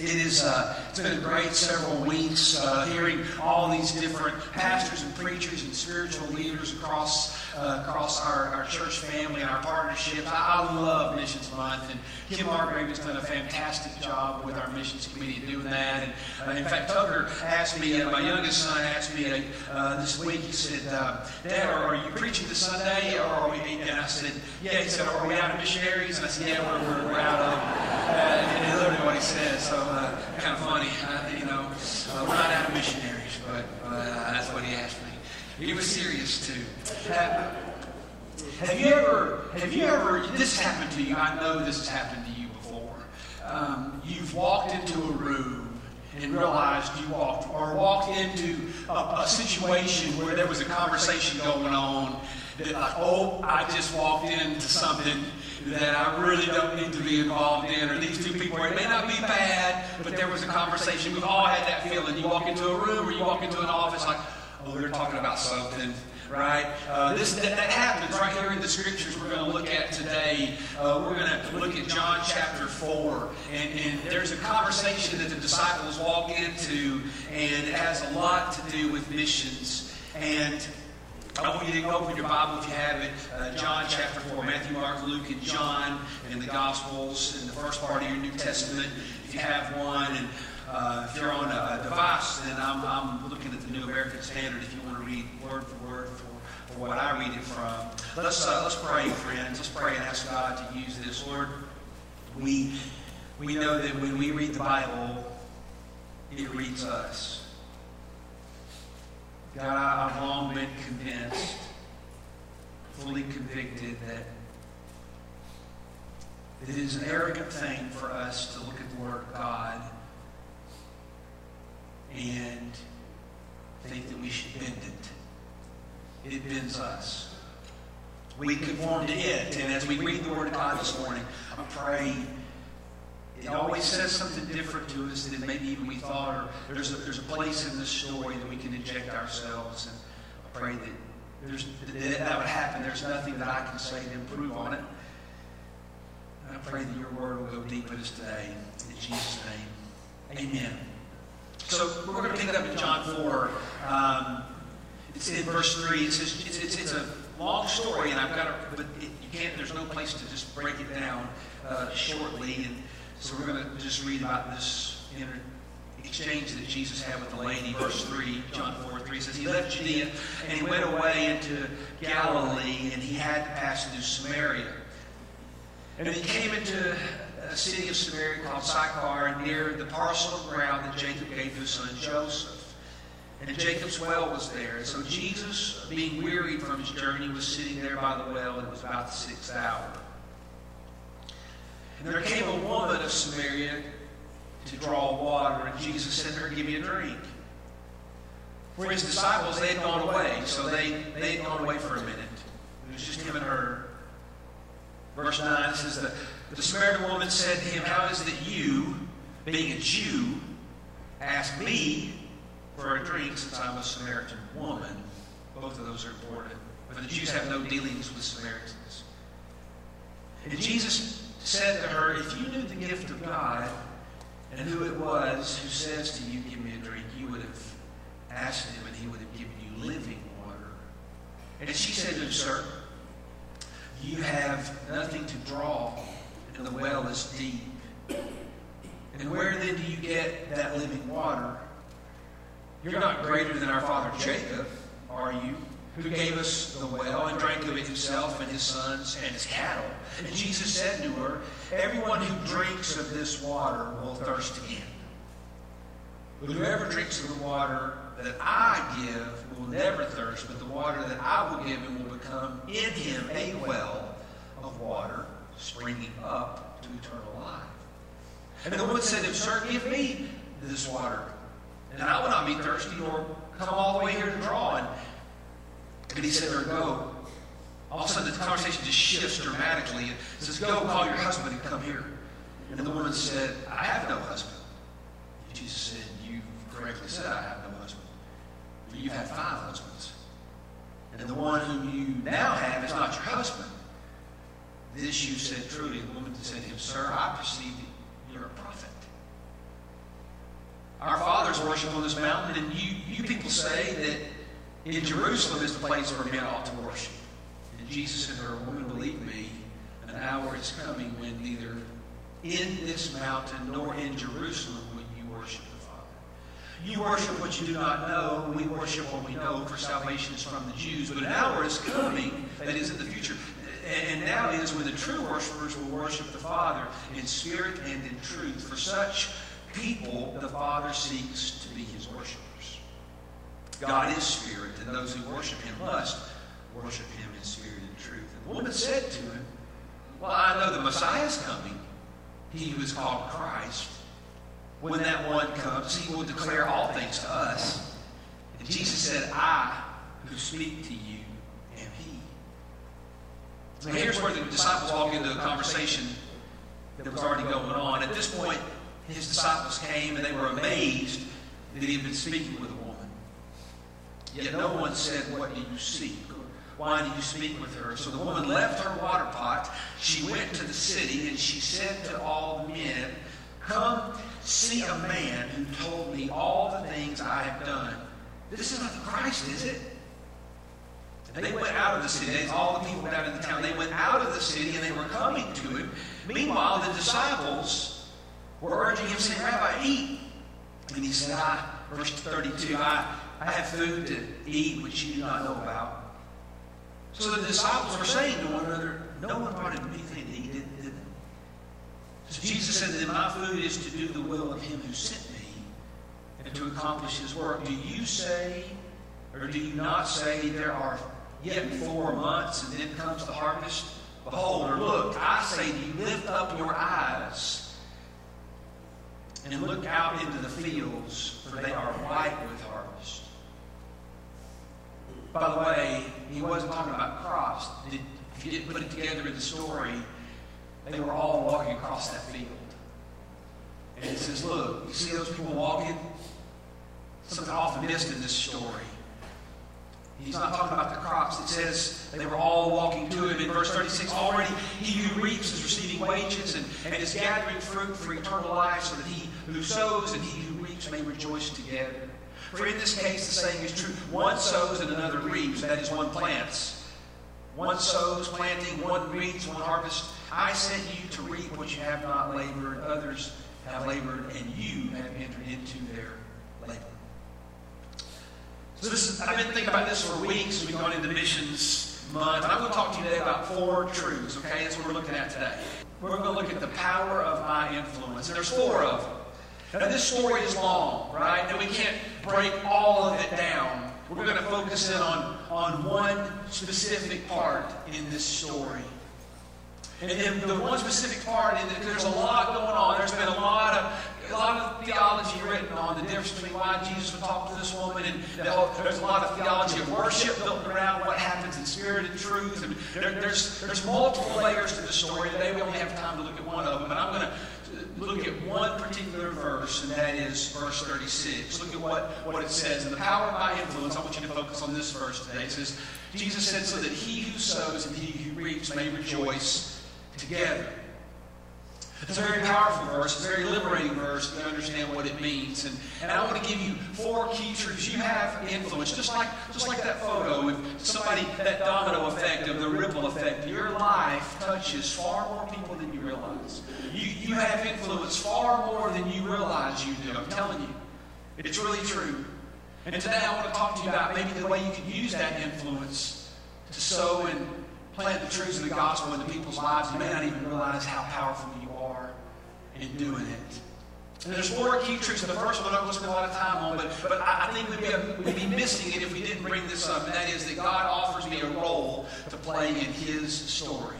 It's been a great several weeks hearing all these different pastors and preachers and spiritual leaders across our church family and our partnerships. I love Missions Month, and Kim Margrave has done a fantastic job with our missions committee doing that. And in fact, Tucker asked me, my youngest son asked me this week, he said, "Dad, are you preaching this Sunday?" Or are we? And I said, "Yeah." He said, "Are we out of missionaries?" And I said, "Yeah, we're out of and he loved what he said, so kind of funny, we're not out of missionaries, but that's what he asked me. He was serious too. Have you ever, this happened to you, I know this has happened to you before. You've walked into a room and realized you walked into a situation where there was a conversation going on that, like, oh, I just walked into something that I really don't need to be involved in, or these two people, it may not be bad, but there was a conversation. We've all had that feeling. You walk into a room or you walk into an office like, oh, they're talking about something, right? That happens right here in the scriptures we're going to look at today. We're going to look at John chapter 4, and there's a conversation that the disciples walk into, and it has a lot to do with missions. And I want you to open your Bible if you have it. John chapter 4, Matthew, Mark, Luke, and John, and the Gospels, and the first part of your New Testament, if you have one. And if you're on a device, then I'm looking at the New American Standard if you want to read word for word for what I read it from. Let's pray, friends. Let's pray and ask God to use this. Lord, we know that when we read the Bible, it reads us. God, I've long been convinced, fully convicted, that it is an arrogant thing for us to look at the Word of God and think that we should bend it. It bends us. We conform to it. And as we read the Word of God this morning, I'm praying it always says something different to us than maybe even we thought, or there's a place in this story that we can inject ourselves. And I pray that would happen. There's nothing that I can say to improve on it. And I pray that your word will go deep with us today. In Jesus' name, amen. So we're going to pick it up in John 4. It's in verse 3. It's a long story, and I've got to, but you can't. There's no place to just break it down shortly. So we're going to just read about this exchange that Jesus had with the lady. Verse 3, John 4, 3 says, "He left Judea and he went away into Galilee, and he had to pass through Samaria. And he came into a city of Samaria called Sychar, near the parcel of ground that Jacob gave to his son Joseph. And Jacob's well was there. And so Jesus, being wearied from his journey, was sitting there by the well, and it was about the 6th hour. And there came a woman of Samaria to draw water, and Jesus said to her, 'Give me a drink.' For his disciples, they had gone away, so they had gone away for a minute. It was just him and her." Verse 9 says, the Samaritan woman said to him, "How is it that you, being a Jew, ask me for a drink, since I'm a Samaritan woman?" Both of those are important. For the Jews have no dealings with Samaritans. And Jesus said to her, "If you knew the gift of God and who it was who says to you, 'Give me a drink,' you would have asked him, and he would have given you living water." And she said to him, "Sir, you have nothing to draw, and the well is deep. And where then do you get that living water? You're not greater than our father Jacob, are you? Who gave us the well and drank of it himself and his sons and his cattle." And Jesus said to her, "Everyone who drinks of this water will thirst again. But whoever drinks of the water that I give will never thirst, but the water that I will give him will become in him a well of water springing up to eternal life." And the woman said to him, "Sir, give me this water, and I will not be thirsty nor come all the way here to draw." And he said to her, "Go." All of a sudden, the conversation just shifts dramatically. It says, "Go, call your husband and come here." And the woman said, "I have no husband." Jesus said, "You correctly said, 'I have no husband.' For you've had 5 husbands. And the one whom you now have is not your husband. This you said truly." The woman said to him, "Sir, I perceive that you're a prophet. Our fathers worshiped on this mountain, and you people say that in Jerusalem is the place where men ought to worship. And Jesus said to her, woman, believe me, an hour is coming when neither in this mountain nor in Jerusalem will you worship the Father. You worship what you do not know, we worship what we know, for salvation is from the Jews. But an hour is coming, that is in the future, and now is when the true worshipers will worship the Father in spirit and in truth. For such people the Father seeks to be his worshipers. God is spirit, and those who worship him must worship him in spirit and truth. And the woman said to him, well, I know the Messiah is coming, he who is called Christ. When that one comes, he will declare all things to us. And Jesus said, I who speak to you am he. So here's where the disciples walk into a conversation that was already going on. At this point, his disciples came, and they were amazed that he had been speaking with a woman. Yet no one said, what do you seek? Why do you speak with her? So the woman left her water pot. She went to the city, and she said to all the men, come see a man who told me all the things I have done. This is not the Christ, is it? And they went out of the city. All the people went out of the town. They went out of the city, and they were coming to him. Meanwhile, the disciples were urging him, saying, Rabbi, eat. And he said, verse 32, I have food to eat which you do not know about. So the disciples were saying to one another, no one brought him anything to eat, did they? So Jesus said to them, my food is to do the will of him who sent me and to accomplish his work. Do you say, or do you not say, there are yet 4 months, and then comes the harvest? Behold, or look, I say to you, lift up your eyes and look out into the fields, for they are white with harvest. By the way, he wasn't talking about crops. If you didn't put it together in the story, they were all walking across that field. And he says, look, you see those people walking? Something often missed in this story. He's not talking about the crops. It says they were all walking to him. In verse 36, already he who reaps is receiving wages and is gathering fruit for eternal life, so that he who sows and he who reaps may rejoice together. For in this case the saying is true. One sows and another reaps, that is, one plants. One sows, planting, one reaps, one harvests. I sent you to reap what you have not labored. Others have labored, and you have entered into their labor. So I've been thinking about this for weeks. We've gone into missions month. I'm going to talk to you today about 4 truths, okay? That's what we're looking at today. We're going to look at the power of my influence. There's 4 of them. Now, this story is long, right? And we can't break all of it down. We're going to focus in on one specific part in this story. And then the one specific part, and there's a lot going on. There's been a lot of theology written on the difference between why Jesus would talk to this woman, and there's a lot of theology of worship built around what happens in spirit and truth. And there's multiple layers to the story. Today we only have time to look at one of them, but I'm going to look at one particular verse, and that is verse 36. Look at what it says. In the power of my influence, I want you to focus on this verse today. It says, Jesus said, so that he who sows and he who reaps may rejoice together. It's a very powerful verse, a very liberating verse to understand what it means. And I want to give you 4 key truths. You have influence, just like that photo, if somebody, that domino effect of the ripple effect. Your life touches far more people than you realize. You have influence far more than you realize you do. I'm telling you, it's really true. And today I want to talk to you about maybe the way you can use that influence to sow and plant the truths of the gospel into people's lives. You may not even realize how powerful you are in doing it. And there's 4 key truths. The first one I don't spend a lot of time on, but I think we'd be missing it if we didn't bring this up, and that is that God offers me a role to play in his story.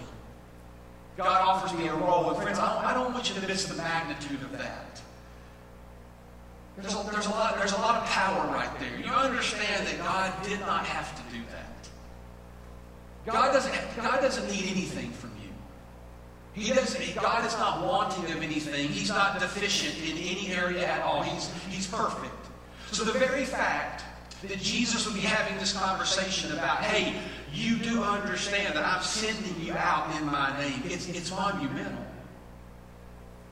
God offers me a role. And friends, I don't want you to miss the magnitude of that. There's a lot of power right there. You understand that God did not have to do that. God doesn't need anything from you. God is not wanting of anything. He's not deficient in any area at all. He's perfect. So the very fact that Jesus would be having this conversation about, hey, you do understand that I'm sending you out in my name, it's monumental.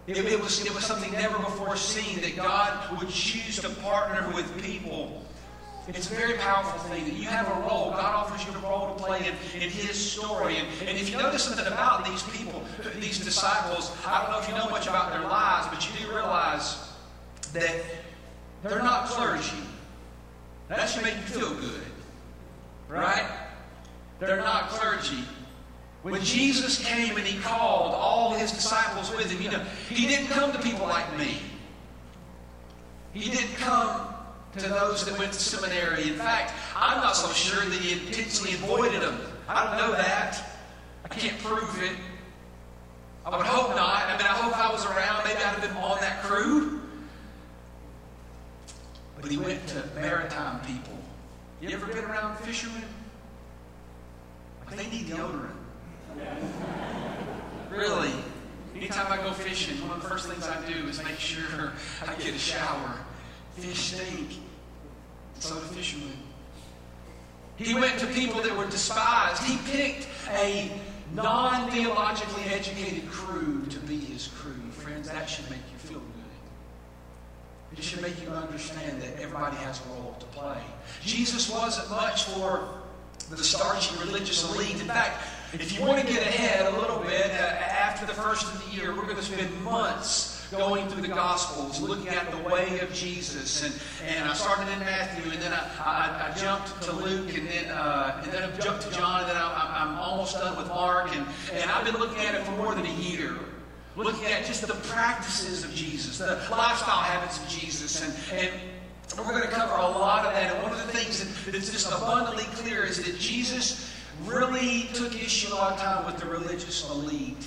It was something never before seen, that God would choose to partner with people. It's a very powerful thing that you have a role. God offers you a role to play in His story. And if you notice something about these people, these disciples, I don't know if you know much about their lives, but you do realize that they're not clergy. That should make you feel good, right? They're not clergy. When Jesus came and He called all His disciples with Him, you know, He didn't come to people like me. He didn't come to those that went to seminary. In fact, I'm not so sure that He intentionally avoided them. I don't know that. I can't prove it. I would hope not. I mean, I hope I was around. Maybe I'd have been on that crew. But He went to maritime people. You ever been around fishermen? Like, they need deodorant. Really. Anytime I go fishing, one of the first things I do is make sure I get a shower. Fish stink. So do fishermen. He went to people that were despised. He picked a non-theologically educated crew to be His crew. Friends, that should make you feel good. It should make you understand that everybody has a role to play. Jesus wasn't much for the starchy religious elite. In fact, if you want to get ahead a little bit, after the first of the year, we're going to spend months going through the Gospels, looking at the way of Jesus. And I started in Matthew, and then I jumped to Luke, and then I jumped to John, and then I'm almost done with Mark. And I've been looking at it for more than a year, looking at just the practices of Jesus, the lifestyle habits of Jesus. And we're going to cover a lot of that. And one of the things that's just abundantly clear is that Jesus really took issue a lot of time with the religious elite.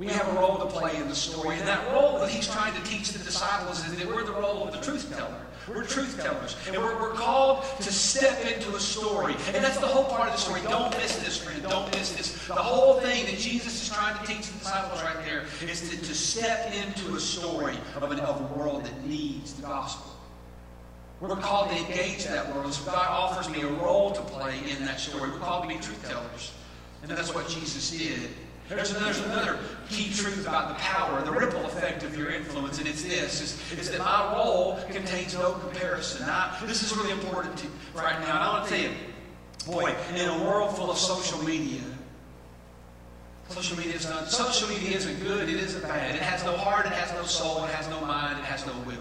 We have a role to play in the story. And that role that He's trying to teach the disciples is that we're the role of the truth teller. We're truth tellers. And we're called to step into a story. And that's the whole part of the story. Don't miss this, friend. Don't miss this. The whole thing that Jesus is trying to teach the disciples right there is to step into a story of a world that needs the gospel. We're called to engage that world. So God offers me a role to play in that story. We're called to be truth tellers. And that's what Jesus did. There's another key truth about the power, the ripple effect of your influence, and it's this, is that my role contains no comparison. This is really important to right now. And I want to tell you, boy, in a world full of social media isn't good, it isn't bad. It has no heart, it has no soul, it has no mind, it has no will.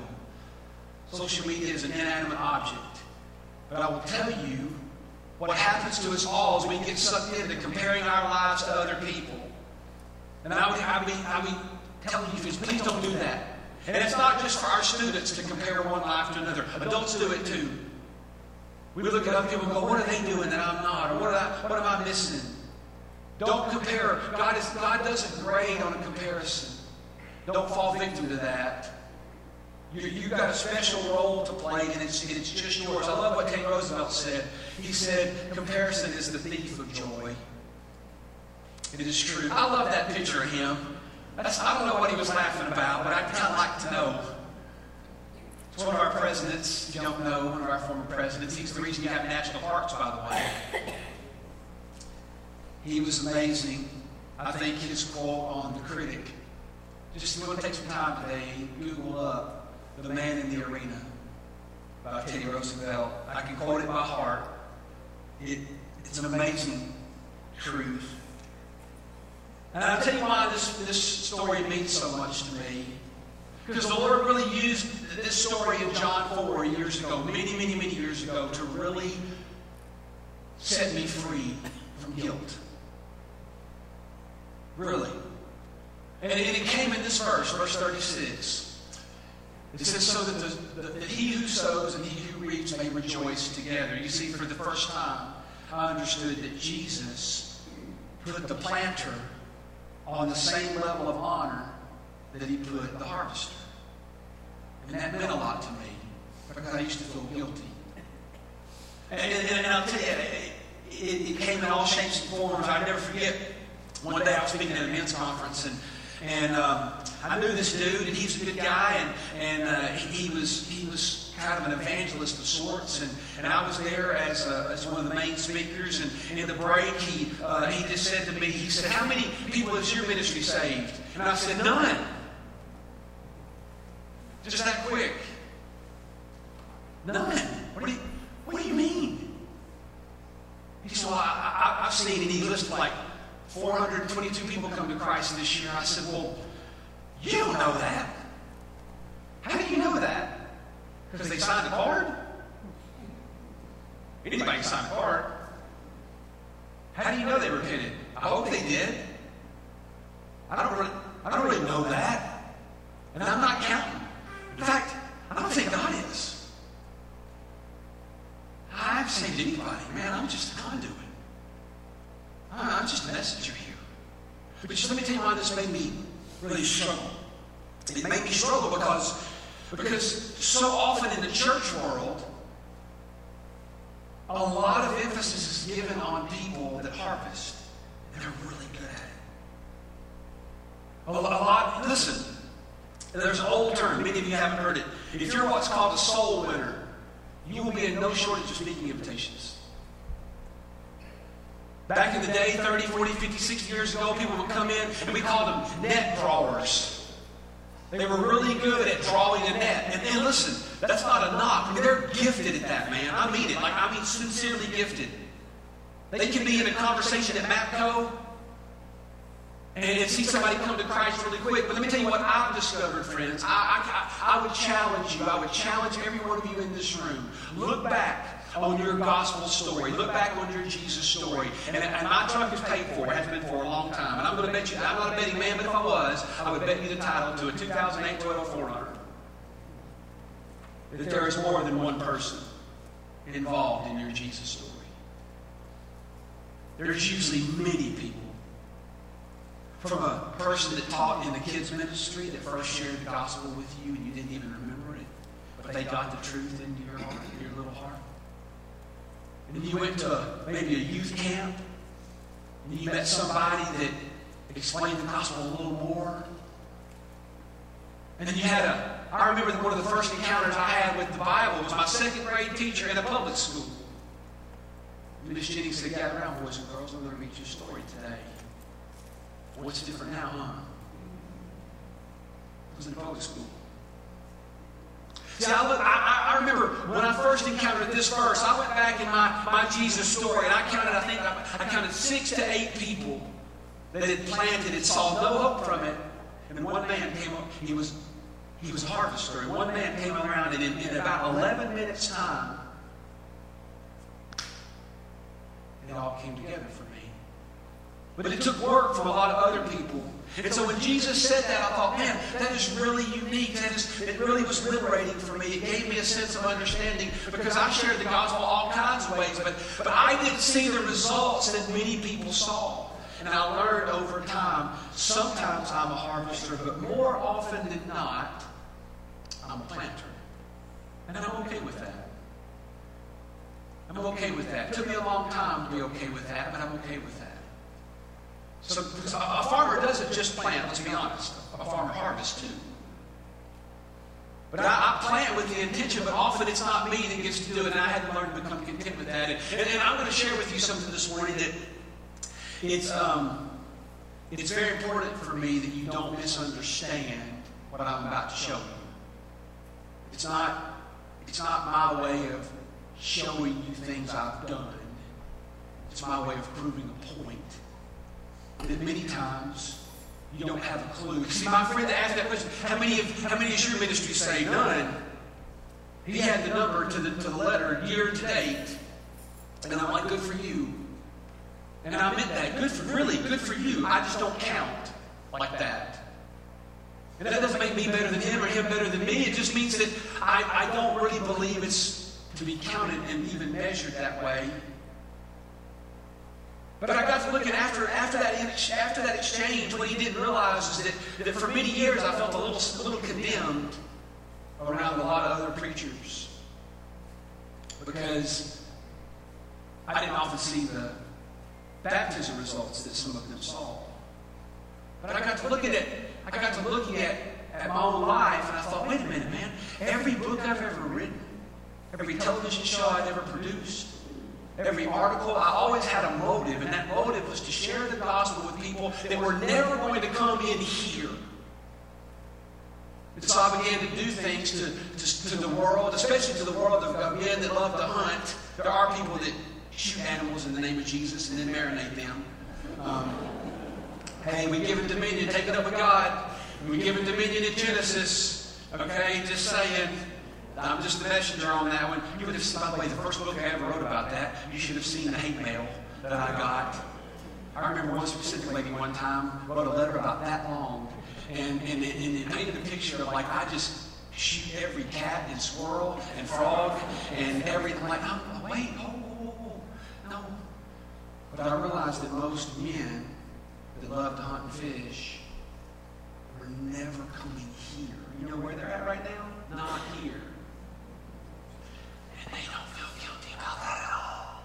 Social media is an inanimate object. But I will tell you, what happens to us all is we get sucked into comparing our lives to other people. And I would tell you, please don't do that. And it's not just for our students to compare one life to another. Adults do it too. We look at other people and go, what are they doing that I'm not? Or what am I missing? Don't compare. God doesn't grade on a comparison. Don't fall victim to that. You've got a special role to play, and it's just yours. I love what Teddy Roosevelt said. He said, comparison is the thief of joy. It is true. I love that picture of him. I don't know what he was laughing about, but I'd kind of like to know. It's one of our presidents. If you don't know, one of our former presidents. He's the reason you have national parks, by the way. He was amazing. I think his quote on The Critic. Just want to take some time today, Google up The Man in the Arena by Teddy Roosevelt. I can quote it by heart. It's an amazing truth. And I'll tell you why this story means so much to me. Because the Lord really used this story of John 4 years ago, many, many, many years ago, to really set me free from guilt. Really. And it came in this verse, verse 36. It says, so that he who sows and he who reaps may rejoice together. You see, for the first time, I understood that Jesus put the planter on the same level of honor that He put the harvester. And that meant a lot to me, because I used to feel guilty. And I'll tell you, it came in all shapes and forms. I never forget, one day I was speaking at a men's conference, and I knew this dude, and he was a good guy, and he was kind of an evangelist of sorts, and I was there as one of the main speakers. And in the break, he just said to me, he said, "How many people has your ministry saved?" And I said, "None." Just that quick. None. What do you mean? He said, well, I've seen an e-list like 422 people come to Christ this year. I said, well, you don't know that. How do you know that? Because they signed a card? Anybody can sign a card. How do you know they repented? I hope they did. I don't really know that. And I'm not counting. In fact, I don't think God is. I haven't saved anybody. Man, I'm just a conduit. I'm just a messenger here. But just let me tell you why this made me really struggle. It made me struggle because so often in the church world, a lot of emphasis is given on people that harvest, and they're really good at it. A lot, listen, there's an old term, many of you haven't heard it. If you're what's called a soul winner, you will be in no shortage of speaking invitations. Back in the day, 30, 40, 50, 60 years ago, people would come in, and we called them net drawers. They were really good at drawing a net. And listen, that's not a knock. I mean, they're gifted at that, man. I mean it. Like, I mean sincerely gifted. They can be in a conversation at Mapco and see somebody come to Christ really quick. But let me tell you what I've discovered, friends. I would challenge you. I would challenge every one of you in this room. Look back on your gospel story. Look back on your Jesus story. And my truck is paid for. It has been for a long time. And I'm going to bet you, I'm not a betting man, but if I was, I would bet you the title to a 2008 Toyota 4Runner. That there is more than one person involved in your Jesus story. There's usually many people. From a person that taught in the kids' ministry that first shared the gospel with you and you didn't even remember it, but they got the truth into your heart, your little heart. And you went to maybe a youth camp, and you met somebody that explained the gospel a little more. And then you had I remember one of the first encounters I had with the Bible was my second grade teacher in a public school. Miss Jennings said, gather around, boys and girls, I'm going to read your story today. What's different now, huh? It was in public school. See, I remember when I first encountered this verse, I went back in my Jesus story, and I counted 6 to 8 people that had planted and saw no hope from it. And one man came up, he was a harvester, and one man came around, and in about 11 minutes' time, it all came together for me. But it took work from a lot of other people. And so when Jesus said that, I thought, man, that is really unique. It really was liberating for me. It gave me a sense of understanding because I shared the gospel all kinds of ways. But I didn't see the results that many people saw. And I learned over time, sometimes I'm a harvester, but more often than not, I'm a planter. And I'm okay with that. I'm okay with that. It took me a long time to be okay with that, but I'm okay with that. So, because a farmer doesn't just plant, let's be honest. A farmer harvests too. But I plant with the intention, but often it's not me that gets to do it, and I had to learn to become content with that. And I'm going to share with you something this morning that it's very important for me that you don't misunderstand what I'm about to show you. It's not my way of showing you things I've done. It's my way of proving a point. That many times you don't have a clue. See, my friend that asked that question, how many is your ministry saved? None. He had the number to the letter year to date, and I'm like, good for you. And I meant that. Good for you. I just don't count like that. And that doesn't make me better than him or him better than me. It just means that I don't really believe it's to be counted and even measured that way. But I got to looking after that exchange, what he didn't realize is that for many years I felt a little condemned around a lot of other preachers because I didn't often see the baptism results that some of them saw. But I got to looking at my own life, and I thought, wait a minute, man, every book I've ever written, every television show I've ever produced, every article, I always had a motive, and that motive was to share the gospel with people that were never going to come in here. And so I began to do things to the world, especially to the world of men that love to hunt. There are people that shoot animals in the name of Jesus and then marinate them. Hey, we give it dominion, take it up with God. We give it dominion in Genesis. Okay, just saying. I'm just the messenger on that one. You would have seen, by the way, the first book I ever wrote about that. You should have seen the hate mail that I got. I remember one specific lady one time wrote a letter about that long. And it painted a picture of, like, I just shoot every cat and squirrel and frog and everything. I'm like, oh, wait, oh, no. But I realized that most men that love to hunt and fish were never coming here. You know where they're at right now? Not here. And they don't feel guilty about that at all.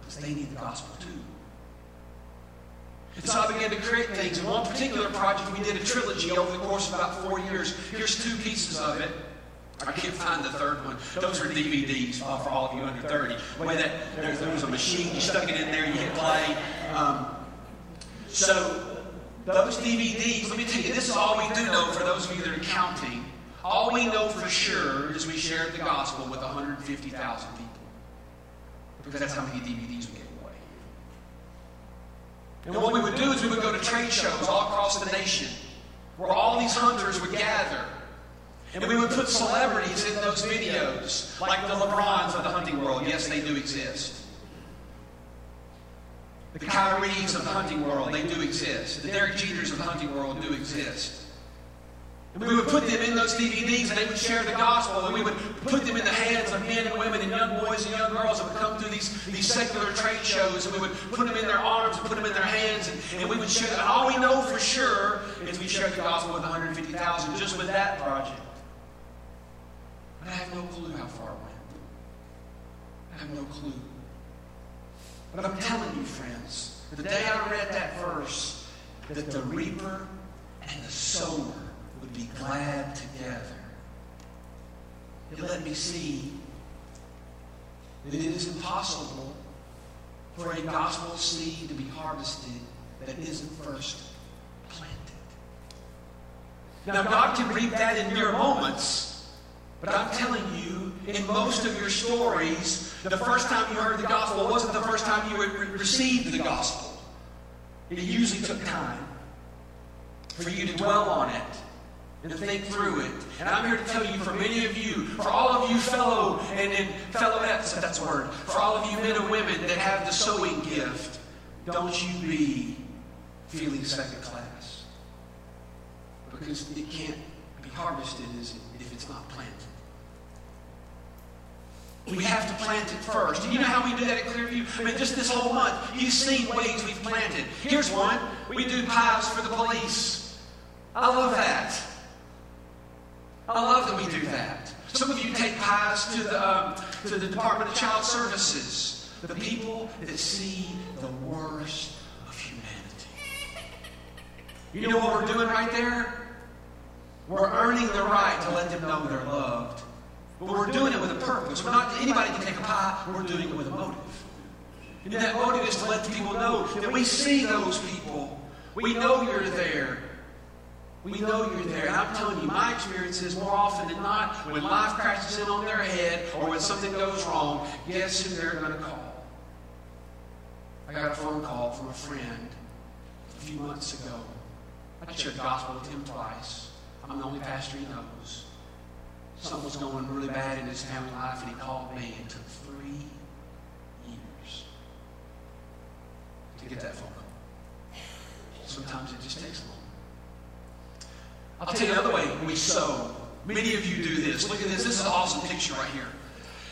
Because they need the gospel too. And so I began to create things. In one particular project, we did a trilogy over the course of about 4 years. Here's two pieces of it. I can't find the third one. Those are DVDs for all of you under 30. The way that there was a machine, you stuck it in there, you hit play. So those DVDs, let me tell you, this is all we do know for those of you that are counting. All we know for sure is we shared the gospel with 150,000 people. Because that's how many DVDs we get. And what we would do is we would go to trade shows all across the nation where all these hunters would gather. And we would put celebrities in those videos, like the LeBrons of the hunting world. Yes, they do exist. The Kyries of the hunting world, they do exist. The Derek Jeters of the hunting world do exist. And we would put them in those DVDs and they would share the gospel, and we would put them in the hands of men and women and young boys and young girls that would come through these secular trade shows, and we would put them in their arms and put them in their hands, and we would share them. And all we know for sure is we shared the gospel with 150,000 just with that project. But I have no clue how far it went. I have no clue. But I'm telling you, friends, the day I read that verse, that the reaper and the sower would be glad together. It let me see that it is impossible for a gospel seed to be harvested that isn't first planted. Now, God can reap that in your moments, but I'm telling you, in most of your stories, the first time you heard the gospel wasn't the first time you received the gospel. It usually took time for you to dwell on it and think through it. And I'm here to tell you, for many of you, for all of you fellow, and fellowettes, that's a word, for all of you men and women that have the sowing gift, don't you be feeling second class. Because it can't be harvested if it's not planted. We have to plant it first. And you know how we do that at Clearview? I mean, just this whole month, you've seen ways we've planted. Here's one. We do pies for the police. I love that. I love that we do that. Some of you take pies to the Department of Child Services, the people that see the worst of humanity. You know what we're doing right there? We're earning the right to let them know they're loved. But we're doing it with a purpose. We're not, anybody can take a pie, we're doing it with a motive. And that motive is to let the people know that we see those people. We know you're there. We know you're there. And I'm telling you, my experience is more often than not, when life crashes in on their head or when something goes wrong, guess who they're going to call? I got a phone call from a friend a few months ago. I shared gospel with him twice. I'm the only pastor he knows. Something was going really bad in his family life, and he called me. It took 3 years to get that phone call. Sometimes it just takes long. I'll tell you another way we sow. Many of you do this. Look at this. This is an awesome picture right here.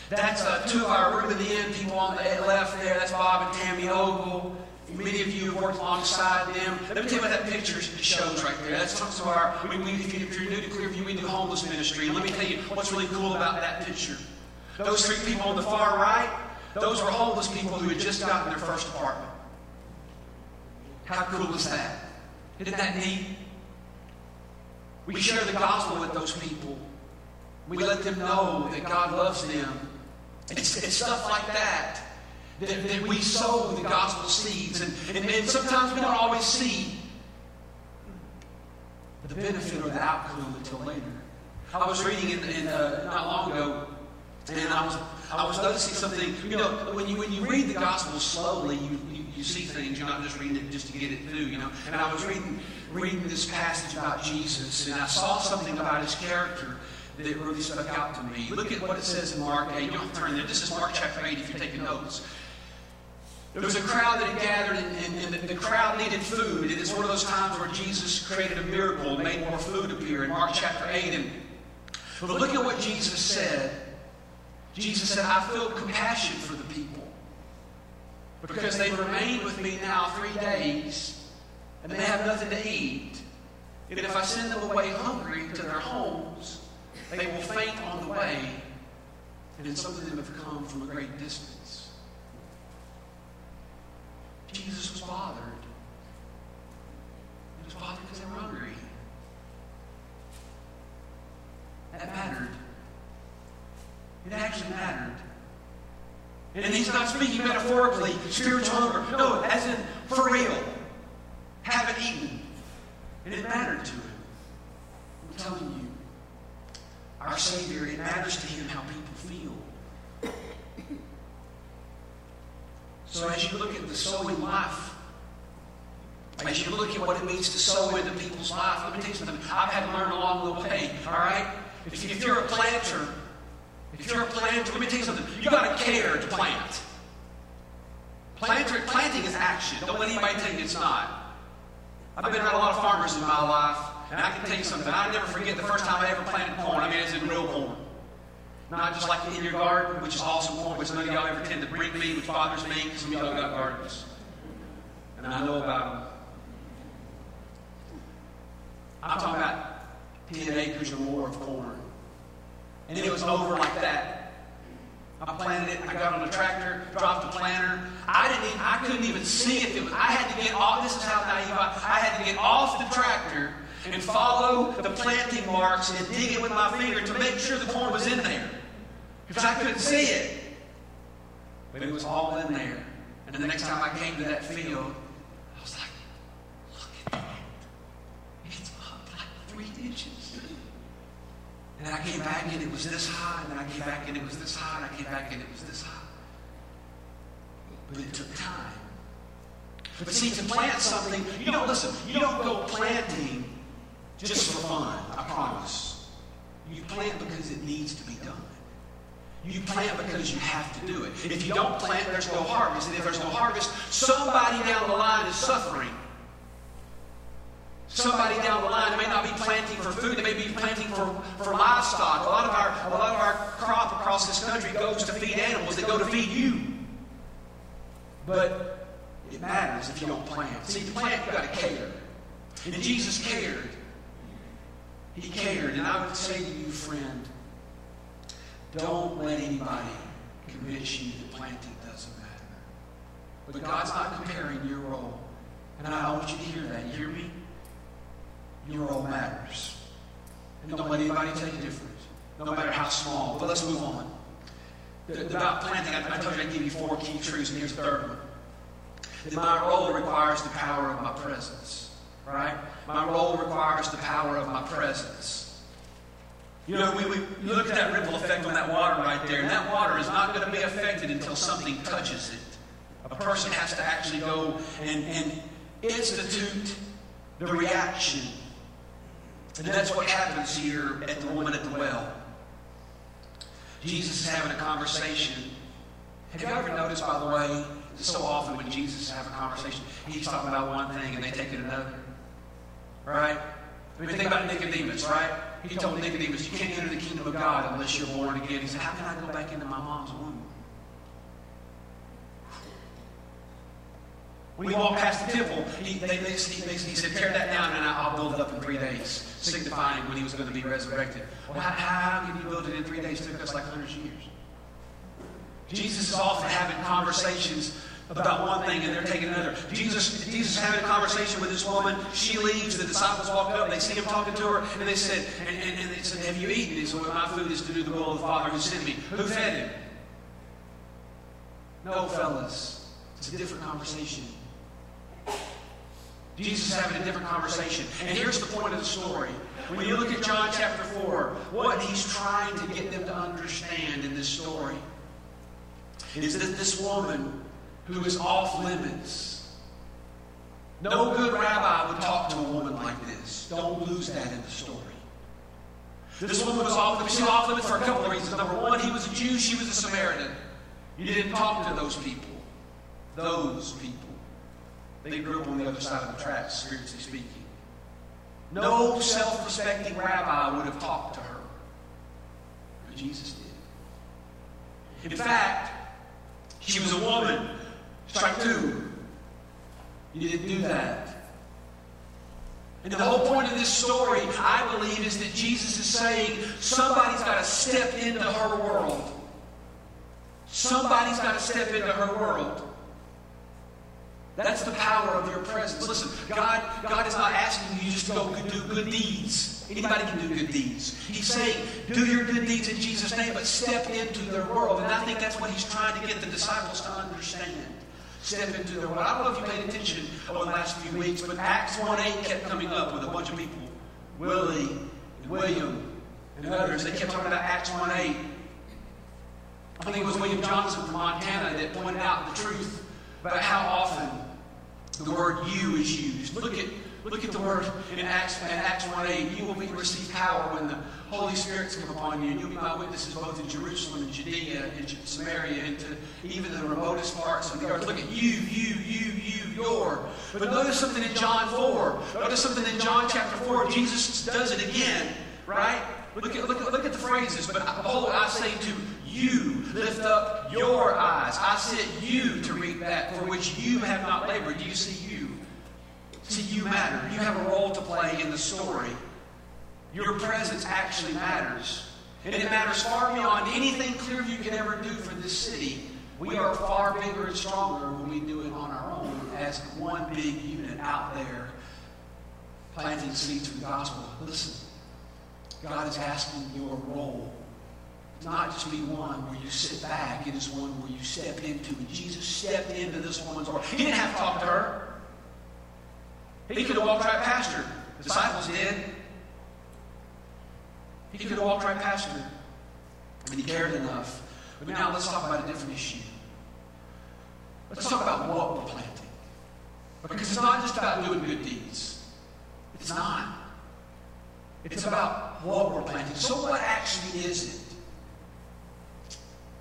That's two of our room at the end people on the left there. That's Bob and Tammy Ogle. Many of you have worked alongside them. Let me tell you what that picture shows right there. That's some of our, if you're new to Clearview, we do homeless ministry. And let me tell you what's really cool about that picture. Those three people on the far right, those were homeless people who had just gotten their first apartment. How cool is that? Isn't that neat? We share the gospel with those people. We let them know that God loves them. It's stuff like that. That we sow the gospel seeds. And sometimes we don't always see the benefit or the outcome until later. I was reading in not long ago, and I was noticing something. You know, when you read the gospel slowly, you see things. You're not just reading it just to get it through, you know. And I was reading this passage about Jesus, and I saw something about his character that really stuck out to me. Look at what it says in Mark 8. You don't have to turn there. This is Mark chapter 8 if you're taking notes. There was a crowd that had gathered, and the crowd needed food. And it's one of those times where Jesus created a miracle and made more food appear in Mark chapter 8. But look at what Jesus said. Jesus said, I feel compassion for the people because they've remained with me now 3 days and they have nothing to eat. And if I send them away hungry to their homes, they will faint on the way. And some of them have come from a great distance. Jesus was bothered. He was bothered because they were hungry. That mattered. It actually mattered. And he's not speaking metaphorically, spiritual hunger. No, as in, for real. Haven't eaten. And it mattered to him. I'm telling you, our Savior, it matters to him how people feel. So as you look at the sowing life, as you look at what it means to sow into people's life, let me tell you something. I've had to learn along the way, all right? If you're a planter, let me tell you something. You've got to care to plant. Planting is action. Don't let anybody tell you it's not. I've been around a lot of farmers in my life, and I can tell you something. I never forget the first time I ever planted corn. I mean, it's in real corn. Not just like in your garden, which is awesome corn, which none of y'all ever tend to bring me, which bothers me, because some of y'all got gardens. And I know about them. I'm talking about 10 acres or more of corn. And it was over like that. I planted it, I got on a tractor, dropped the planter. I couldn't even see if it was, I had to get off, this is how naive I had to get off the tractor and follow the planting marks and dig it with my finger to make sure the corn was in there. Because I couldn't see it. But it was all in there. And the next time I came to that field, I was like, look at that. It's up like 3 inches. And I came back and it was this high, and I came back and it was this high, and I came back and it was this high. But it took time. But see, to plant something, you don't go planting just for fun, I promise. You plant because it needs to be done. You plant because you have to do it. If you don't plant, there's no harvest. And if there's no harvest, somebody down the line is suffering. Somebody down the line may not be planting for food. They may be planting for livestock. A lot of our crop across this country goes to feed animals. They go to feed you. But it matters if you don't plant. See, to plant, you've got to care. And Jesus cared. He cared. And I would say to you, friend, don't let anybody convince you that planting doesn't matter. But God's not comparing your role. And I want you to hear that. You hear me? Your role matters. And don't let anybody tell you different, no matter how small. But let's move on. About planting, I told you I'd give you 4 key truths, and here's the third one. That my role requires the power of my presence. Right? My role requires the power of my presence. You know, we look at that ripple effect on that water right there, and that water is not going to be affected until something touches it. A person has to actually go and institute the reaction. And that's what happens here at the woman at the well. Jesus is having a conversation. Have you ever noticed, by the way, so often when Jesus is having a conversation, he's talking about one thing and they take it another. Right? I mean, think about Nicodemus, right? He told Nicodemus, you can't enter the kingdom of God unless you're born again. He said, how can I go back into my mom's womb? When he walked past the temple, he said, tear that down and I'll build it up in 3 days, signifying when he was going to be resurrected. Well, how can you build it in 3 days? It took us like hundreds of years. Jesus is often having conversations about one thing and they're taking another. Jesus is having a conversation with this woman. She leaves. The disciples walk up. They see him talking to her, and they said, and they said, have you eaten? He said, well, my food is to do the will of the Father who sent me. Who fed him? No, fellas. It's a different conversation. Jesus is having a different conversation. And here's the point of the story. When you look at John chapter 4, what he's trying to get them to understand in this story is that this woman who is off limits, no good rabbi would talk to a woman like this. Don't lose that in the story. This woman was off limits. She was off limits for a couple of reasons. Number one, he was a Jew, she was a Samaritan. You didn't talk to those people. Those people. They grew up on the other side of the tracks, spiritually speaking. No self-respecting rabbi would have talked to her. But Jesus did. In fact, she was a woman. Strike two. You didn't do that. And the whole point of this story, I believe, is that Jesus is saying somebody's got to step into her world. Somebody's got to step into her world. That's the power of your presence. Listen, God is not asking you just to go do good deeds. Anybody can do good deeds. He's saying, do your good deeds in Jesus' name, but step into their world. And I think that's what he's trying to get the disciples to understand. Step into their world. I don't know if you paid attention over the last few weeks, but Acts 1:8 kept coming up with a bunch of people. Willie and William and others. They kept talking about Acts 1:8. I think it was William Johnson from Montana that pointed out the truth about how often the word you is used. Look at the word in Acts 1:8. You will receive power when the Holy Spirit's come upon you, and you'll be my witnesses both in Jerusalem and Judea and Samaria and to even the remotest parts of the earth. Look at your. But notice something in John 4. Notice something in John chapter 4. Jesus does it again, right? Look at the phrases. But behold, I say to you, lift up your eyes. I sent you to reap that for which you have not labored. Do you see you? See, you matter. You have a role to play in the story. Your presence actually matters. And it matters far beyond anything Clearview can ever do for this city. We are far bigger and stronger when we do it on our own as one big unit out there planting seeds for the gospel. Listen, God is asking your role. It's not just be one where you sit back. It is one where you step into. And Jesus stepped into this woman's world. He didn't have to talk to her. He could have walked right past her. The disciples did. He could have walked right past her. And he cared enough. But now let's talk about a different issue. Let's talk about what we're planting. Because it's not just about doing good deeds. It's not. It's about what we're planting. So what actually is it?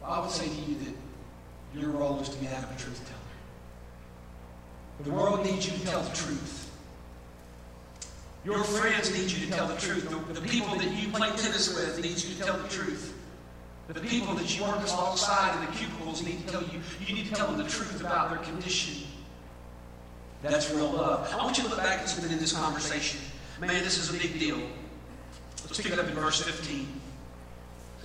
I would say to you that your role is to be that of a truth teller. The world needs you to tell the truth. Your friends need you to tell the truth. The people that you play tennis with need you to tell the truth. The people that you work alongside in the cubicles need to tell you. You need to tell them the truth about their condition. That's real love. I want you to look back at something in this conversation. Man, this is a big deal. Let's pick it up in verse 15.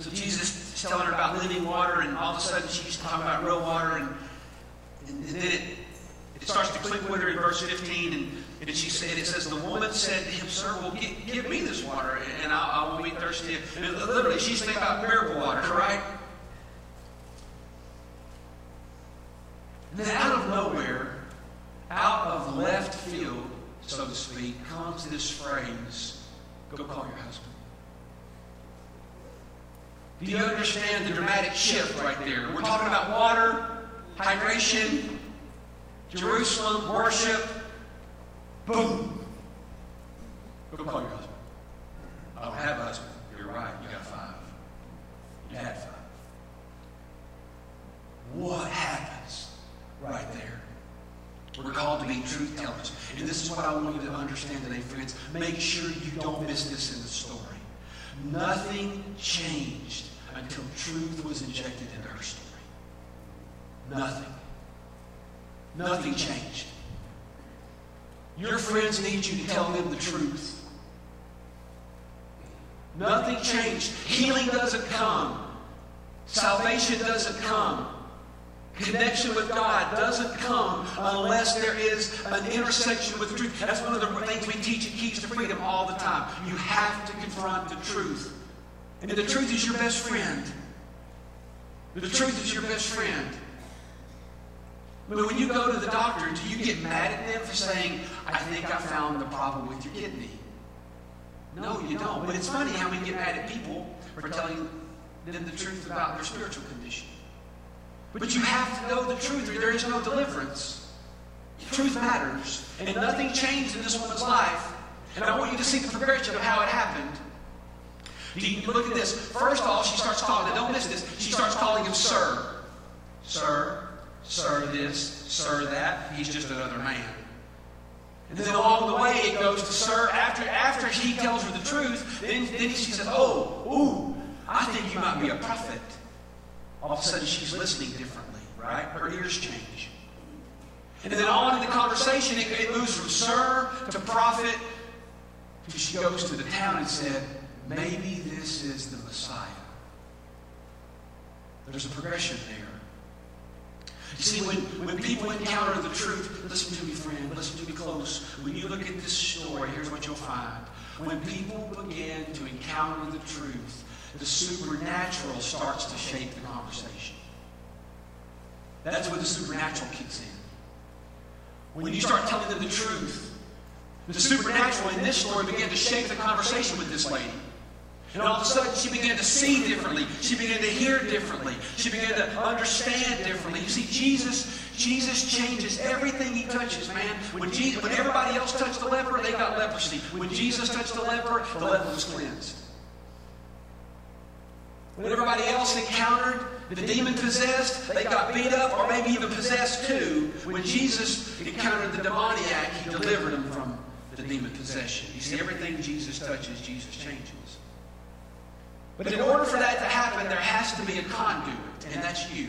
So Jesus is telling her about living water, and all of a sudden she's talking about real water, and then it starts to click with her in verse 15, and she said, it says, the woman said to him, sir, well, give me this water, and I won't be thirsty. And literally, she's thinking about miracle water, right? And then out of nowhere, out of left field, so to speak, comes this phrase, go call your husband. Do you understand the dramatic shift right there? We're talking about water, hydration, Jerusalem, worship. Boom. Go call your husband. I don't have a husband. You're right. You got five. You had five. What happens right there? We're called to be truth tellers. And this is what I want you to understand today, friends. Make sure you don't miss this in the story. Nothing changed until truth was injected into her story. Nothing. Nothing changed. Your friends need you to tell them the truth. Nothing changed. Healing doesn't come. Salvation doesn't come. Connection with God doesn't come unless there is an intersection with truth. That's one of the things we teach at Keys to Freedom all the time. You have to confront the truth. And the truth is your best friend. The truth is your best friend. But when you go to the doctor, do you get mad at them for saying, I think I found the problem with your kidney? No, you don't. But it's funny how we get mad at people for telling them the truth about their spiritual condition. But you have to know the truth, or there is no deliverance. Truth matters. And nothing changed in this woman's life. And I want you to see the progression of how it happened. Look at this. First of all, she starts calling, and don't miss this, she starts calling him sir. Sir, sir this, sir that. He's just another man. And then along the way, it goes to sir. After he tells her the truth, then she says, oh, ooh, I think you might be a prophet. All of a sudden, she's listening differently, right? Her ears change. And then on in the conversation, it moves from sir to prophet. She goes to the town and said, maybe this is the Messiah. There's a progression there. You see, when people encounter the truth, listen to me, friend, listen to me close. When you look at this story, here's what you'll find. When people begin to encounter the truth, the supernatural starts to shape the conversation. That's where the supernatural kicks in. When you start telling them the truth, the supernatural in this story began to shape the conversation with this lady. And all of a sudden, she began to see differently. She began to hear differently. She began to understand differently. You see, Jesus changes everything he touches, man. When everybody else touched the leper, they got leprosy. When Jesus touched the leper was cleansed. When everybody else encountered the demon-possessed, they got beat up or maybe even possessed too. When Jesus encountered the demoniac, he delivered them from the demon possession. You see, everything Jesus touches, Jesus changes. But in order for that to happen, there has to be a conduit, and that's you.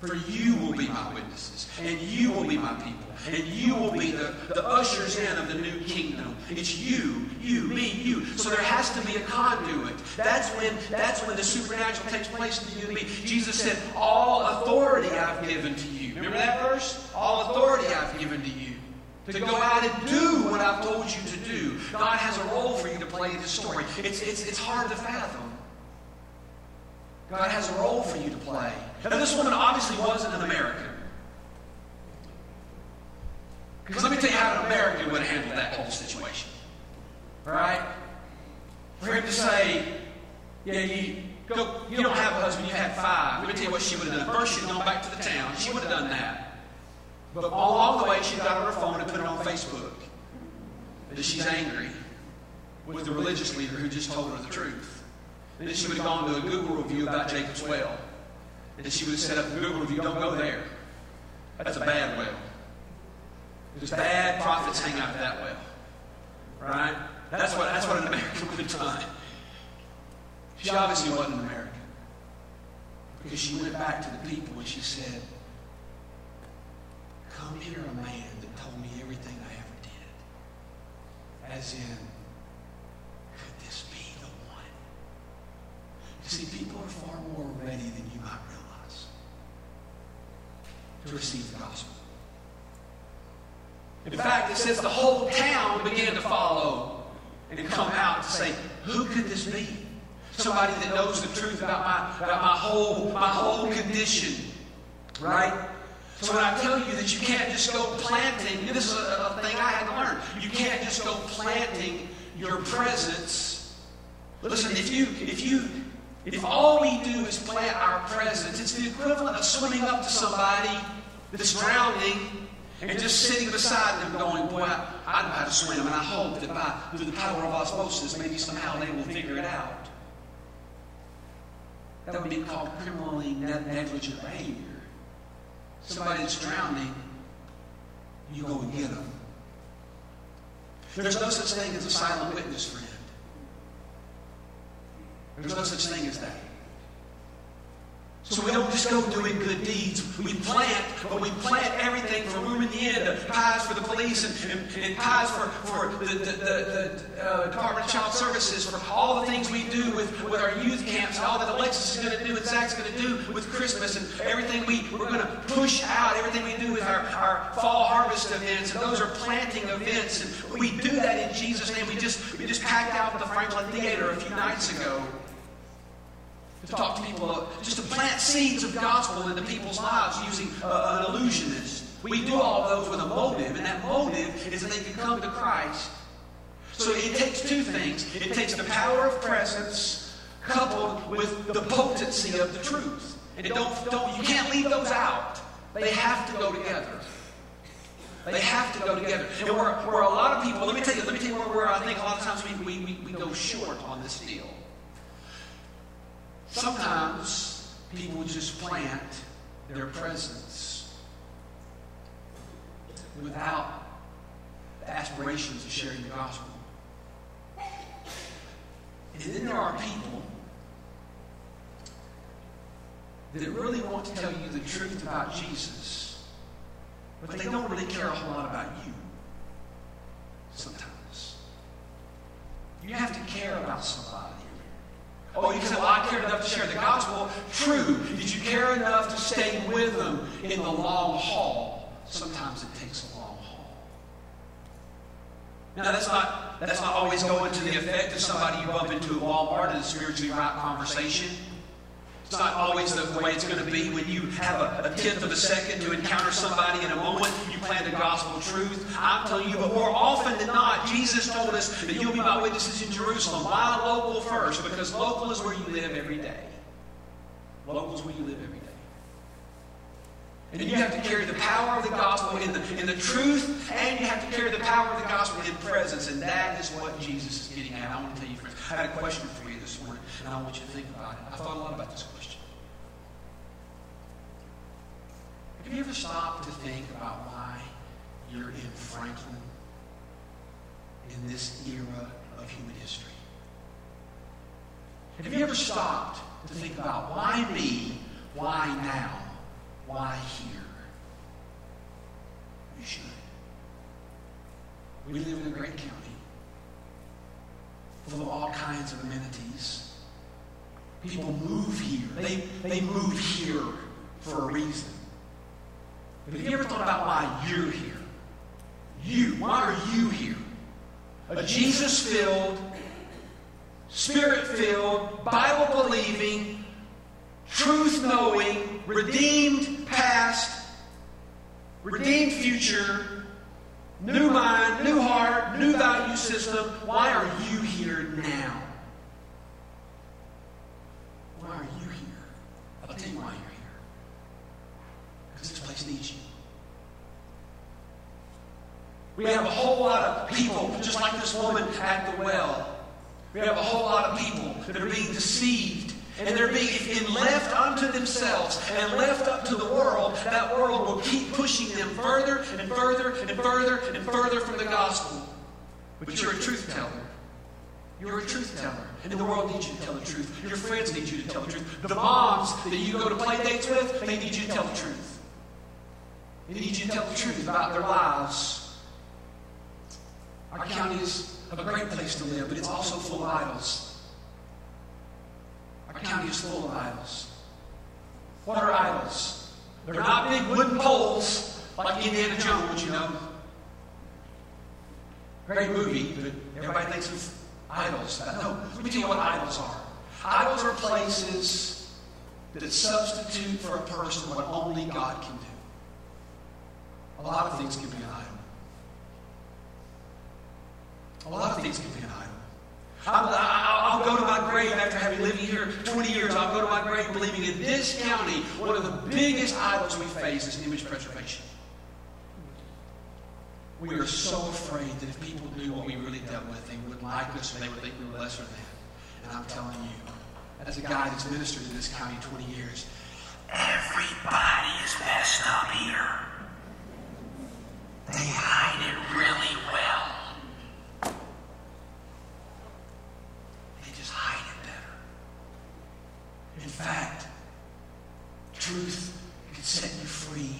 For you will be my witnesses, and you will be my people, and you will be the ushers in of the new kingdom. It's you, me, you. So there has to be a conduit. That's when the supernatural takes place in you and me. Jesus said, all authority I've given to you. Remember that verse? All authority I've given to you. To go out and do what I've told you to do. God has a role for you to play in this story. It's hard to fathom. God has a role for you to play. Now, this woman obviously wasn't an American. Because let me tell you how an American would handle that whole situation. Right? For him to say, yeah, you don't have a husband, you have 5. Let me tell you what she would have done. First, she would have gone back to the town. She would have done that. But along the way, she got on her phone and put it on Facebook that she's angry with the religious leader who just told her the truth. And then she would have gone to a Google review about Jacob's well. And she would have set up a Google review, don't go there. That's a bad well. Because bad prophets hang out at that well. Right? That's what an American would have done. She obviously wasn't an American. Because she went back to the people and she said, come hear a man that told me everything I ever did. As in, could this be the one? You see, people are far more ready than you might realize to receive the gospel. In fact, it says the whole town began to follow and come out to say, who could this be? Somebody that knows the truth about my whole condition, right? So when I tell you that you can't just go planting, this is a thing I had to learn. You can't just go planting your presence. Listen, if all we do is plant our presence, it's the equivalent of swimming up to somebody that's drowning and just sitting beside them going, boy, I know how to swim, and I hope that through the power of osmosis, maybe somehow they will figure it out. That would be called criminally negligent behavior. Somebody that's drowning, you go and get them. There's no such thing as a silent witness, friend. There's no such thing as that. So we don't just go doing good deeds. We plant, but we plant everything from room in the end to pies for the police and pies for the Department of Child Services, for all the things we do with our youth camps and all that Alexis is going to do and Zach's going to do with Christmas and everything we're going to push out, everything we do with our fall harvest events. And those are planting events. And we do that in Jesus' name. We just packed out the Franklin Theater a few nights ago. to talk to people, just to plant seeds of gospel into people's lives using an illusionist. We do all of those with a motive, and that motive is that they can come to Christ. So it takes two things. It takes the power of presence coupled with the potency of the truth. And you can't leave those out. They have to go together. They have to go together. And where a lot of people, let me tell you where I think a lot of times we go short on this deal. Sometimes people just plant their presence without the aspirations of sharing the gospel. And then there are people that really want to tell you the truth about Jesus, but they don't really care a whole lot about you sometimes. You have to care about somebody. Oh, you can say, well, I cared enough to share the gospel. True. Did you care enough to stay with them in the long haul? Sometimes it takes a long haul. Now, that's not always going to the effect of somebody you bump into at Walmart in a spiritually right conversation. It's not always the way it's going to be when you have a tenth of a second to encounter somebody in a moment. You plant the gospel truth. I'm telling you, but more often than not, Jesus told us that you'll be my witnesses in Jerusalem. Why local first? Because local is where you live every day. Local is where you live every day. And you have to carry the power of the gospel in the truth, and you have to carry the power of the gospel in presence. And that is what Jesus is getting at. I want to tell you, friends, I had a question for you this morning, and I want you to think about it. I thought a lot about this question. Have you ever stopped to think about why you're in Franklin in this era of human history? Have you ever stopped to think about why me, why now, why here? You should. We live in a great county full of all kinds of amenities. People move here. They move here for a reason. But have you ever thought about why you're here? Why are you here? A Jesus-filled, Spirit-filled, Bible-believing, truth-knowing, redeemed past, redeemed future, new mind, new heart, new value system. Why are you here now? Why are you here? I'll tell you why you're here. Because this place needs you. We have a whole lot of people, just like this woman at the well. We have a whole lot of people that are being deceived. And they're being left unto themselves and left up to the world. That world will keep pushing them further and further and further and further from the gospel. But you're a truth teller. You're a truth teller. And the world needs you to tell the truth. Your friends need you to tell the truth. The moms that you go to play dates with, they need you to tell the truth. They need you to tell the truth about their lives. Our county is a great place to live, but it's also full of idols. Our county is full of idols. What are idols? They're not big wooden poles like Indiana Jones, you know. Great movie, but everybody thinks of idols. No, let me tell you what idols are. Idols are places that substitute for a person what only God can do. A lot of things can be an idol. A lot of things can be an idol. I'll go to my grave after having lived here 20 years. I'll go to my grave believing in this county, one of the biggest idols we face is image preservation. We are so afraid that if people knew what we really dealt with, they wouldn't like us, or they would think we were lesser than. And I'm telling you, as a guy that's ministered in this county 20 years, everybody is messed up here. They hide it really well. In fact, truth can set you free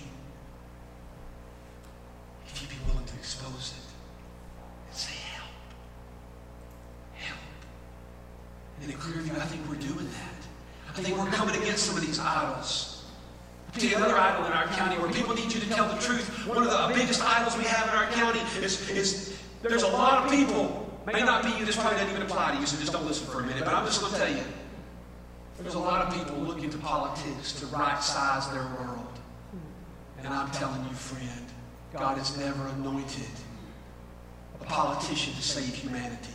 if you be willing to expose it and say, help. Help. And in Clearview, I think we're doing that. I think we're coming against some of these idols. The other idol in our county where people need you to tell the truth, one of the biggest idols we have in our county is there's a lot of people, may not be you, this probably doesn't even apply to you, so just don't listen for a minute, but I'm just going to tell you. There's a lot of people looking to politics to right-size their world. And I'm telling you, friend, God has never anointed a politician to save humanity.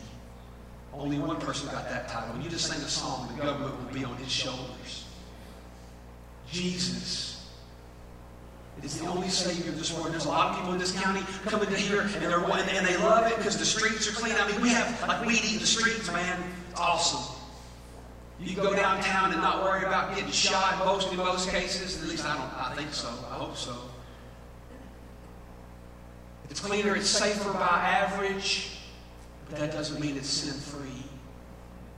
Only one person got that title. When you just sing a song, the government will be on his shoulders. Jesus is the only Savior of this world. There's a lot of people in this county coming to here, and they love it because the streets are clean. I mean, we have, like, weed eating the streets, man. It's awesome. You can go downtown and not worry about getting shot in most cases. At least I think so. I hope so. It's cleaner, it's safer by average, but that doesn't mean it's sin-free.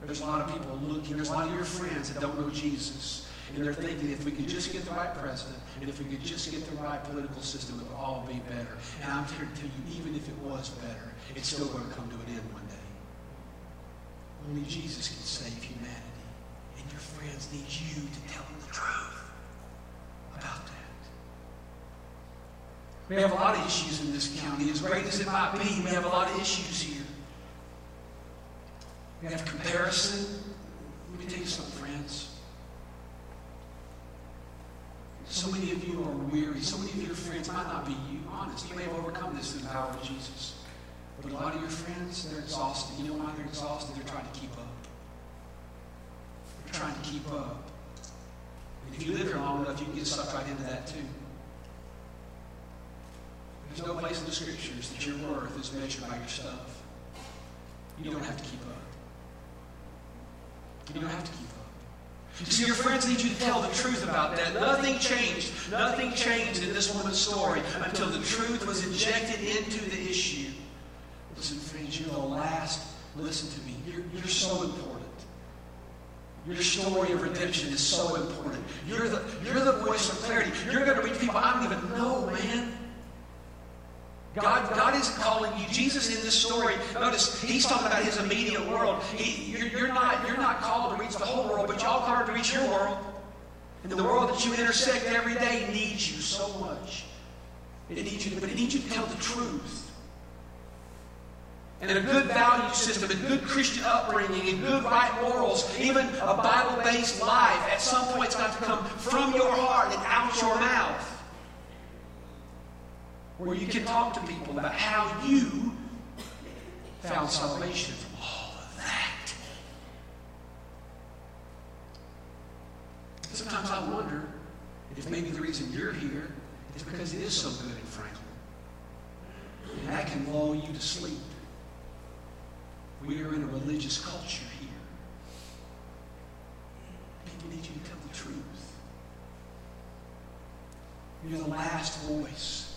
There's a lot of people looking. There's a lot of your friends that don't know Jesus, and they're thinking, if we could just get the right president, and if we could just get the right political system, it would all be better. And I'm here to tell you, even if it was better, it's still going to come to an end one day. Only Jesus can save humanity. And your friends need you to tell them the truth about that. We have a lot of issues in this county. As great as it might be, we have a lot of issues here. We have comparison. Let me tell you something, friends. So many of you are weary. So many of your friends might not be you, honest. You may have overcome this through the power of Jesus. But a lot of your friends, they're exhausted. You know why they're exhausted? They're trying to keep up. They're trying to keep up. And if you live here long enough, you can get sucked right into that, too. There's no place in the scriptures that your worth is measured by your stuff. You don't have to keep up. You don't have to keep up. You see, your friends need you to tell the truth about that. Nothing changed. Nothing changed in this woman's story until the truth was injected into the issue. Listen, friends, you're the last. Listen to me. You're so important. Your story of redemption is so important. You're the voice of clarity. You're going to reach people I don't even know, man. God is calling you. Jesus in this story, notice, he's talking about his immediate world. You're not called to reach the whole world, but y'all called to reach your world. And the world that you intersect every day needs you so much. It needs you to tell the truth. And a good value system, and good Christian upbringing, and good right morals, even a Bible-based life, at some point it's got to come from your heart and out your mouth. Where you can talk to people about how you found salvation from all of that. Sometimes I wonder if maybe the reason you're here is because it is so good in Franklin. And that can lull you to sleep. We are in a religious culture here. People need you to tell the truth. You're the last voice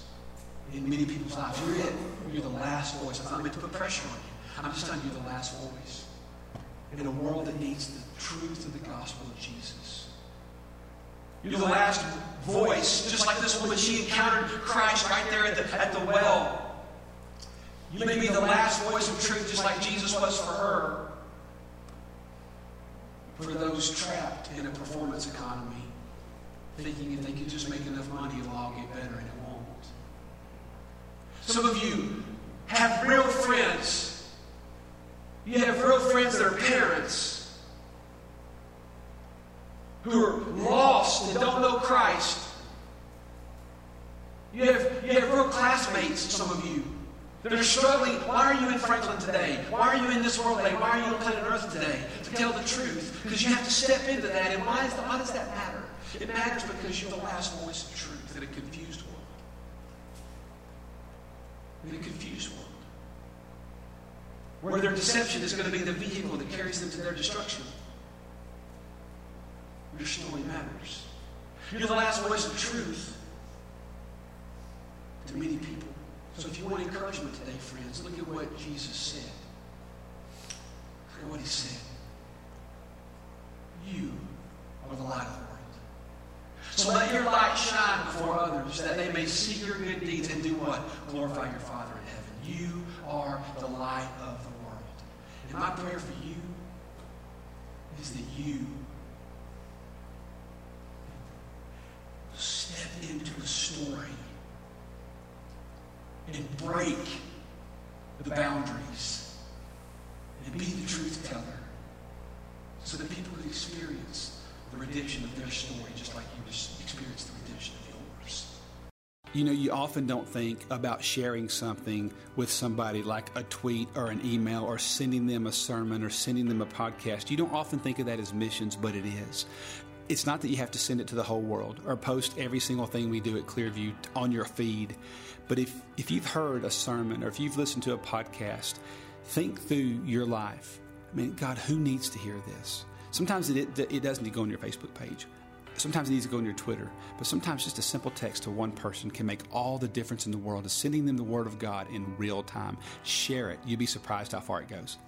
in many people's lives. You're it. You're the last voice. I'm not meant to put pressure on you. I'm just telling you, you're the last voice. In a world that needs the truth of the gospel of Jesus. You're the last voice. Just like this woman, she encountered Christ right there at the well. You may be the last voice of truth, just like Jesus was for her. For those trapped in a performance economy, thinking if they could just make enough money, it'll all get better, and it won't. Some of you have real friends. You have real friends that are parents who are lost and don't know Christ. You have real classmates, some of you. They're struggling. Why are you in Franklin today? Why are you in this world today? Why are you on planet Earth today? To tell the truth. Because you have to step into that. And why does that matter? It matters because you're the last voice of truth in a confused world. In a confused world. Where their deception is going to be the vehicle that carries them to their destruction. Your story matters. You're the last voice of truth to many people. So if you want encouragement today, friends, look at what Jesus said. Look at what he said. You are the light of the world. So let your light shine before others, that they may see your good deeds and do what? Glorify your Father in heaven. You are the light of the world. And my prayer for you is that you step into a story and break the boundaries and be the truth teller so that people can experience redemption of their story, just like you just experienced the redemption of yours. You know, you often don't think about sharing something with somebody, like a tweet or an email or sending them a sermon or sending them a podcast. You don't often think of that as missions, but it is. It's not that you have to send it to the whole world or post every single thing we do at Clearview on your feed. But if you've heard a sermon or if you've listened to a podcast, think through your life. I mean, God, who needs to hear this? Sometimes it doesn't need to go on your Facebook page. Sometimes it needs to go on your Twitter. But sometimes just a simple text to one person can make all the difference in the world, is sending them the Word of God in real time. Share it. You'd be surprised how far it goes.